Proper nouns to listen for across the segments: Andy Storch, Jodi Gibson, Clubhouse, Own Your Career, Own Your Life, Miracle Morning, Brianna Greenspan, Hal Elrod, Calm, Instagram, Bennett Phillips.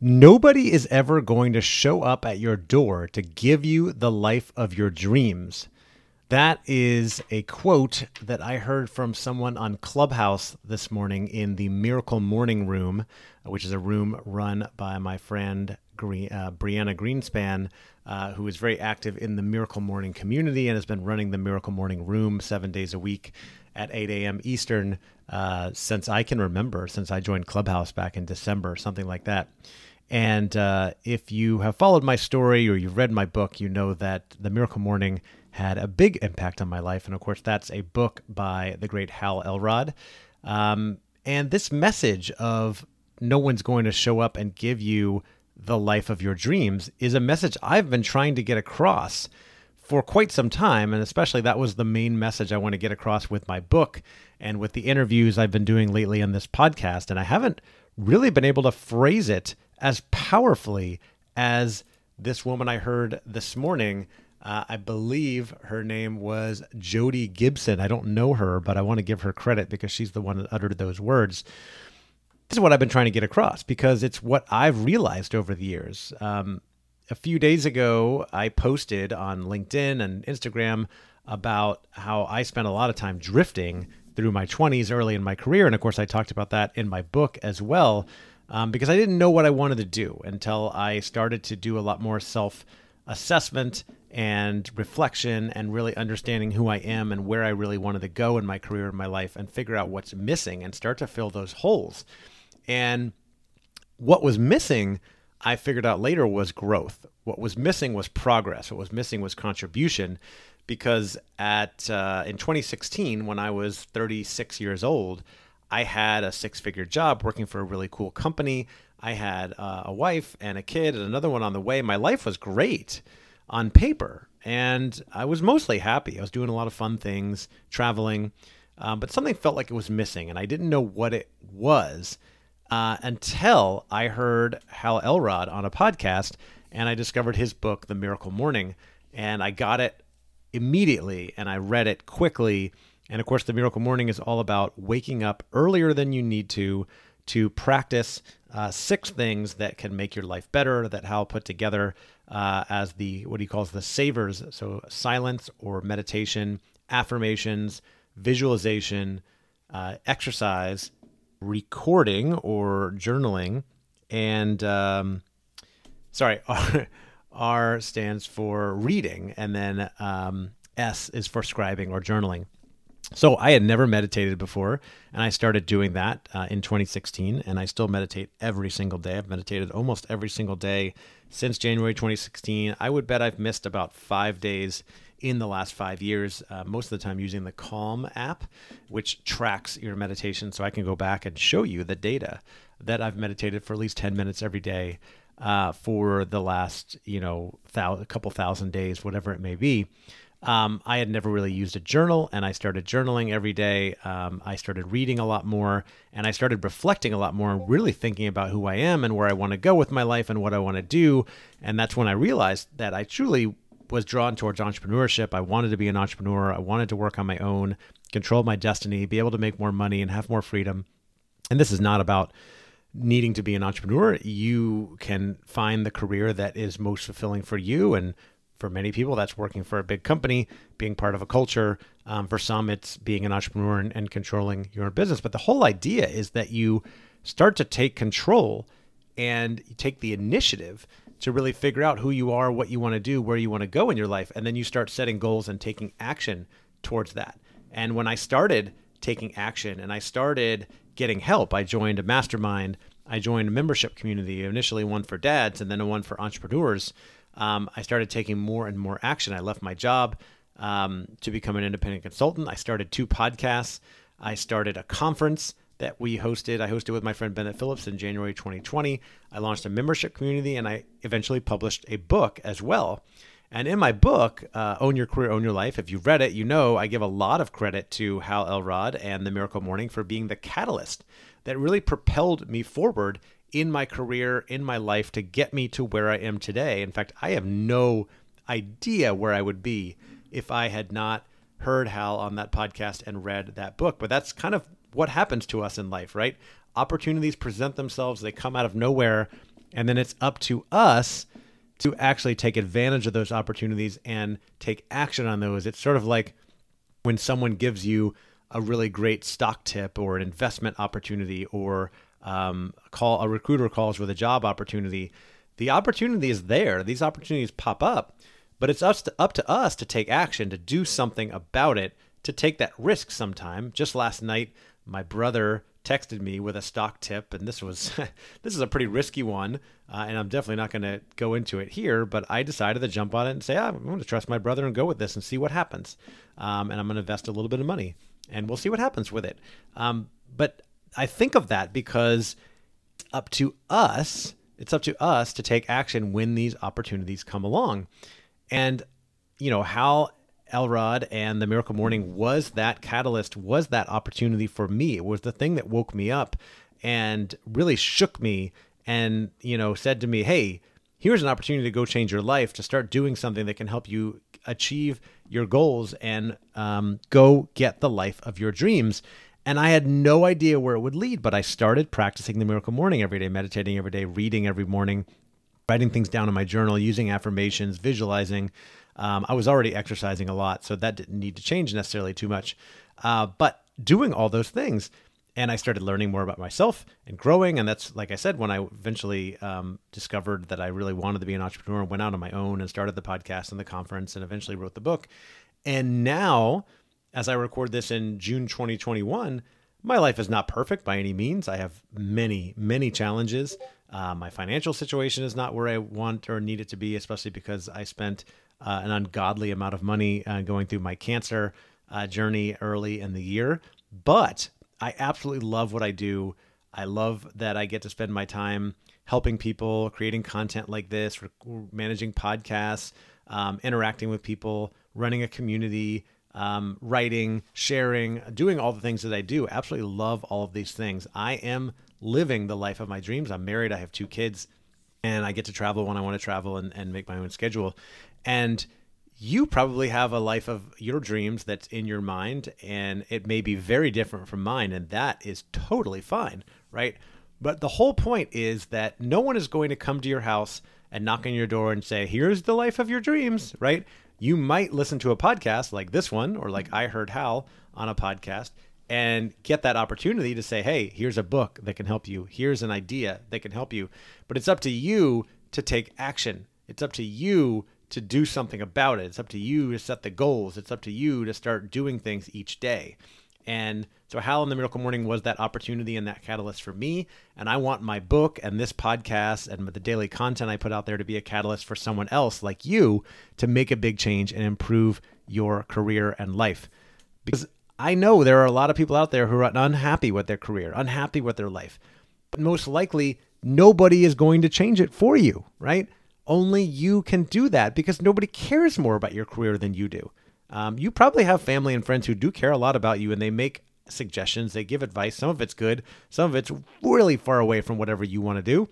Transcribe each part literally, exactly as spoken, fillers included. Nobody is ever going to show up at your door to give you the life of your dreams. That is a quote that I heard from someone on Clubhouse this morning in the Miracle Morning room, which is a room run by my friend Gre- uh, Brianna Greenspan, uh, who is very active in the Miracle Morning community and has been running the Miracle Morning room seven days a week at eight a.m. Eastern uh, since I can remember, since I joined Clubhouse back in December, something like that. And uh, if you have followed my story or you've read my book, you know that The Miracle Morning had a big impact on my life. And of course, that's a book by the great Hal Elrod. Um, and this message of no one's going to show up and give you the life of your dreams is a message I've been trying to get across for quite some time. And especially that was the main message I want to get across with my book and with the interviews I've been doing lately on this podcast. And I haven't really been able to phrase it as powerfully as this woman I heard this morning. Uh, I believe her name was Jodi Gibson. I don't know her, but I want to give her credit because she's the one that uttered those words. This is what I've been trying to get across because it's what I've realized over the years. Um, a few days ago, I posted on LinkedIn and Instagram about how I spent a lot of time drifting through my twenties early in my career. And of course, I talked about that in my book as well. Um, because I didn't know what I wanted to do until I started to do a lot more self-assessment and reflection and really understanding who I am and where I really wanted to go in my career and my life and figure out what's missing and start to fill those holes. And what was missing, I figured out later, was growth. What was missing was progress. What was missing was contribution. Because at uh, in twenty sixteen, when I was thirty-six years old, I had a six-figure job working for a really cool company. I had uh, a wife and a kid and another one on the way. My life was great on paper, and I was mostly happy. I was doing a lot of fun things, traveling, um, but something felt like it was missing, and I didn't know what it was uh, until I heard Hal Elrod on a podcast, and I discovered his book, The Miracle Morning, and I got it immediately, and I read it quickly. And of course, The Miracle Morning is all about waking up earlier than you need to, to practice uh, six things that can make your life better, that Hal put together uh, as the, what he calls the savers. So silence or meditation, affirmations, visualization, uh, exercise, recording or journaling, and um, sorry, R, R stands for reading, and then um, S is for scribing or journaling. So I had never meditated before, and I started doing that uh, in twenty sixteen, and I still meditate every single day. I've meditated almost every single day since January twenty sixteen. I would bet I've missed about five days in the last five years, uh, most of the time using the Calm app, which tracks your meditation. So I can go back and show you the data that I've meditated for at least ten minutes every day uh, for the last, you know, a couple thousand days, whatever it may be. Um, I had never really used a journal, and I started journaling every day. Um, I started reading a lot more, and I started reflecting a lot more and really thinking about who I am and where I want to go with my life and what I want to do. And that's when I realized that I truly was drawn towards entrepreneurship. I wanted to be an entrepreneur. I wanted to work on my own, control my destiny, be able to make more money and have more freedom. And this is not about needing to be an entrepreneur. You can find the career that is most fulfilling for you, and for many people, that's working for a big company, being part of a culture. Um, for some, it's being an entrepreneur and, and controlling your business. But the whole idea is that you start to take control and you take the initiative to really figure out who you are, what you want to do, where you want to go in your life. And then you start setting goals and taking action towards that. And when I started taking action and I started getting help, I joined a mastermind. I joined a membership community, initially one for dads and then one for entrepreneurs. Um, I started taking more and more action. I left my job um, to become an independent consultant. I started two podcasts. I started a conference that we hosted. I hosted with my friend Bennett Phillips in January twenty twenty. I launched a membership community, and I eventually published a book as well. And in my book, uh, Own Your Career, Own Your Life, if you've read it, you know I give a lot of credit to Hal Elrod and The Miracle Morning for being the catalyst that really propelled me forward in my career, in my life, to get me to where I am today. In fact, I have no idea where I would be if I had not heard Hal on that podcast and read that book. But that's kind of what happens to us in life, right? Opportunities present themselves. They come out of nowhere. And then it's up to us to actually take advantage of those opportunities and take action on those. It's sort of like when someone gives you a really great stock tip or an investment opportunity, or um, call a recruiter calls with a job opportunity. The opportunity is there. These opportunities pop up, but it's us to, up to us to take action, to do something about it, to take that risk sometime. Just last night, my brother texted me with a stock tip, and this was this is a pretty risky one, uh, and I'm definitely not going to go into it here, but I decided to jump on it and say, ah, I'm going to trust my brother and go with this and see what happens, um, and I'm going to invest a little bit of money, and we'll see what happens with it. Um, but I think of that because it's up to us, it's up to us to take action when these opportunities come along. And, you know, Hal Elrod and the Miracle Morning was that catalyst, was that opportunity for me. It was the thing that woke me up and really shook me and, you know, said to me, hey, here's an opportunity to go change your life, to start doing something that can help you achieve your goals and um, go get the life of your dreams. And I had no idea where it would lead, but I started practicing the Miracle Morning every day, meditating every day, reading every morning, writing things down in my journal, using affirmations, visualizing. Um, I was already exercising a lot, so that didn't need to change necessarily too much. Uh, but doing all those things, and I started learning more about myself and growing. And that's, like I said, when I eventually um, discovered that I really wanted to be an entrepreneur, went out on my own and started the podcast and the conference and eventually wrote the book. And now, as I record this in June twenty twenty-one, my life is not perfect by any means. I have many, many challenges. Uh, my financial situation is not where I want or need it to be, especially because I spent Uh, an ungodly amount of money uh, going through my cancer uh, journey early in the year. But I absolutely love what I do. I love that I get to spend my time helping people, creating content like this, rec- managing podcasts, um, interacting with people, running a community, um, writing, sharing, doing all the things that I do. Absolutely love all of these things. I am living the life of my dreams. I'm married. I have two kids. And I get to travel when I want to travel and, and make my own schedule. And you probably have a life of your dreams that's in your mind, and it may be very different from mine, and that is totally fine, right? But the whole point is that no one is going to come to your house and knock on your door and say, here's the life of your dreams, right? You might listen to a podcast like this one, or like I heard Hal on a podcast, and get that opportunity to say, hey, here's a book that can help you. Here's an idea that can help you. But it's up to you to take action. It's up to you to do something about it. It's up to you to set the goals. It's up to you to start doing things each day. And so Hal and the Miracle Morning was that opportunity and that catalyst for me. And I want my book and this podcast and the daily content I put out there to be a catalyst for someone else like you to make a big change and improve your career and life. Because I know there are a lot of people out there who are unhappy with their career, unhappy with their life, but most likely nobody is going to change it for you, right? Only you can do that because nobody cares more about your career than you do. Um, you probably have family and friends who do care a lot about you, and they make suggestions, they give advice. Some of it's good, some of it's really far away from whatever you want to do.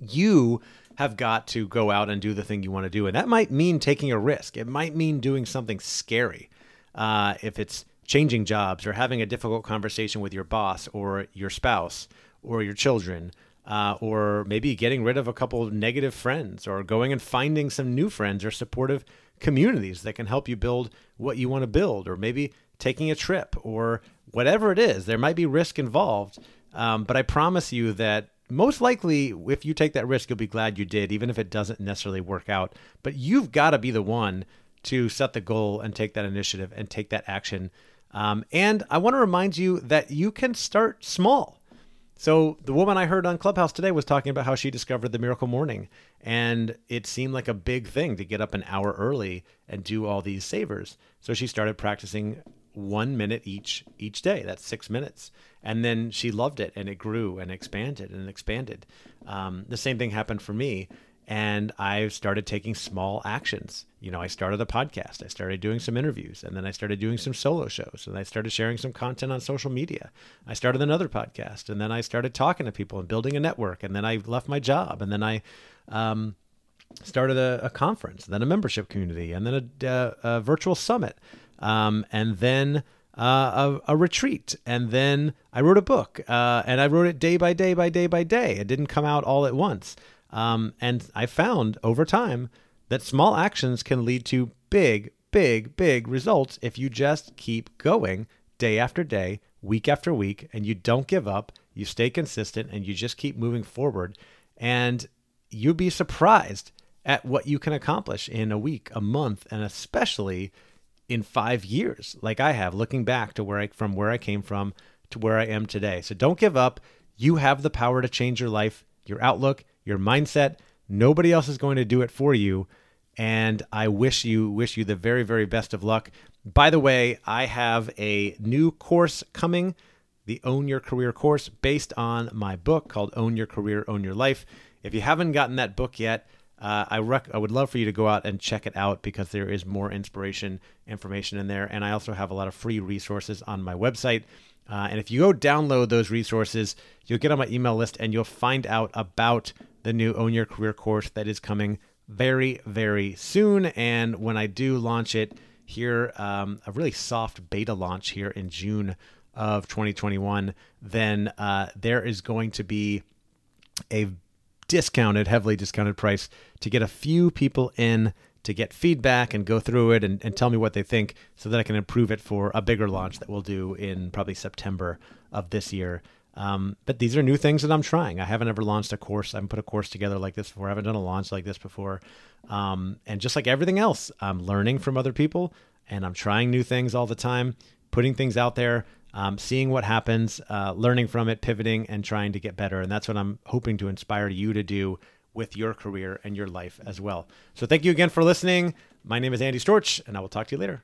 You have got to go out and do the thing you want to do, and that might mean taking a risk. It might mean doing something scary. Uh, if it's changing jobs or having a difficult conversation with your boss or your spouse or your children, uh, or maybe getting rid of a couple of negative friends, or going and finding some new friends or supportive communities that can help you build what you want to build, or maybe taking a trip or whatever it is. There might be risk involved, um, but I promise you that most likely if you take that risk, you'll be glad you did, even if it doesn't necessarily work out. But you've got to be the one to set the goal and take that initiative and take that action. Um, and I want to remind you that you can start small. So the woman I heard on Clubhouse today was talking about how she discovered the Miracle Morning, and it seemed like a big thing to get up an hour early and do all these savers. So she started practicing one minute each each day. That's six minutes. And then she loved it, and it grew and expanded and expanded. Um, the same thing happened for me. And I started taking small actions. You know, I started a podcast, I started doing some interviews, and then I started doing some solo shows, and I started sharing some content on social media. I started another podcast, and then I started talking to people and building a network, and then I left my job, and then I um, started a, a conference, then a membership community, and then a, a, a virtual summit, um, and then uh, a, a retreat. And then I wrote a book, uh, and I wrote it day by day by day by day. It didn't come out all at once. Um, and I found over time that small actions can lead to big, big, big results if you just keep going day after day, week after week, and you don't give up, you stay consistent, and you just keep moving forward. And you'd be surprised at what you can accomplish in a week, a month, and especially in five years, like I have, looking back to where I, from where I came from to where I am today. So don't give up. You have the power to change your life, your outlook, your mindset. Nobody else is going to do it for you. And I wish you, wish you the very, very best of luck. By the way, I have a new course coming, the Own Your Career course, based on my book called Own Your Career, Own Your Life. If you haven't gotten that book yet, uh, I rec- I would love for you to go out and check it out, because there is more inspiration, information in there. And I also have a lot of free resources on my website. Uh, and if you go download those resources, you'll get on my email list and you'll find out about the new Own Your Career course that is coming very, very soon. And when I do launch it here, um, a really soft beta launch here in June of twenty twenty-one, then uh, there is going to be a discounted, heavily discounted price to get a few people in to get feedback and go through it and, and tell me what they think, so that I can improve it for a bigger launch that we'll do in probably September of this year. Um, but these are new things that I'm trying. I haven't ever launched a course. I haven't put a course together like this before. I haven't done a launch like this before. Um, and just like everything else, I'm learning from other people, and I'm trying new things all the time, putting things out there, um, seeing what happens, uh, learning from it, pivoting, and trying to get better. And that's what I'm hoping to inspire you to do with your career and your life as well. So thank you again for listening. My name is Andy Storch, and I will talk to you later.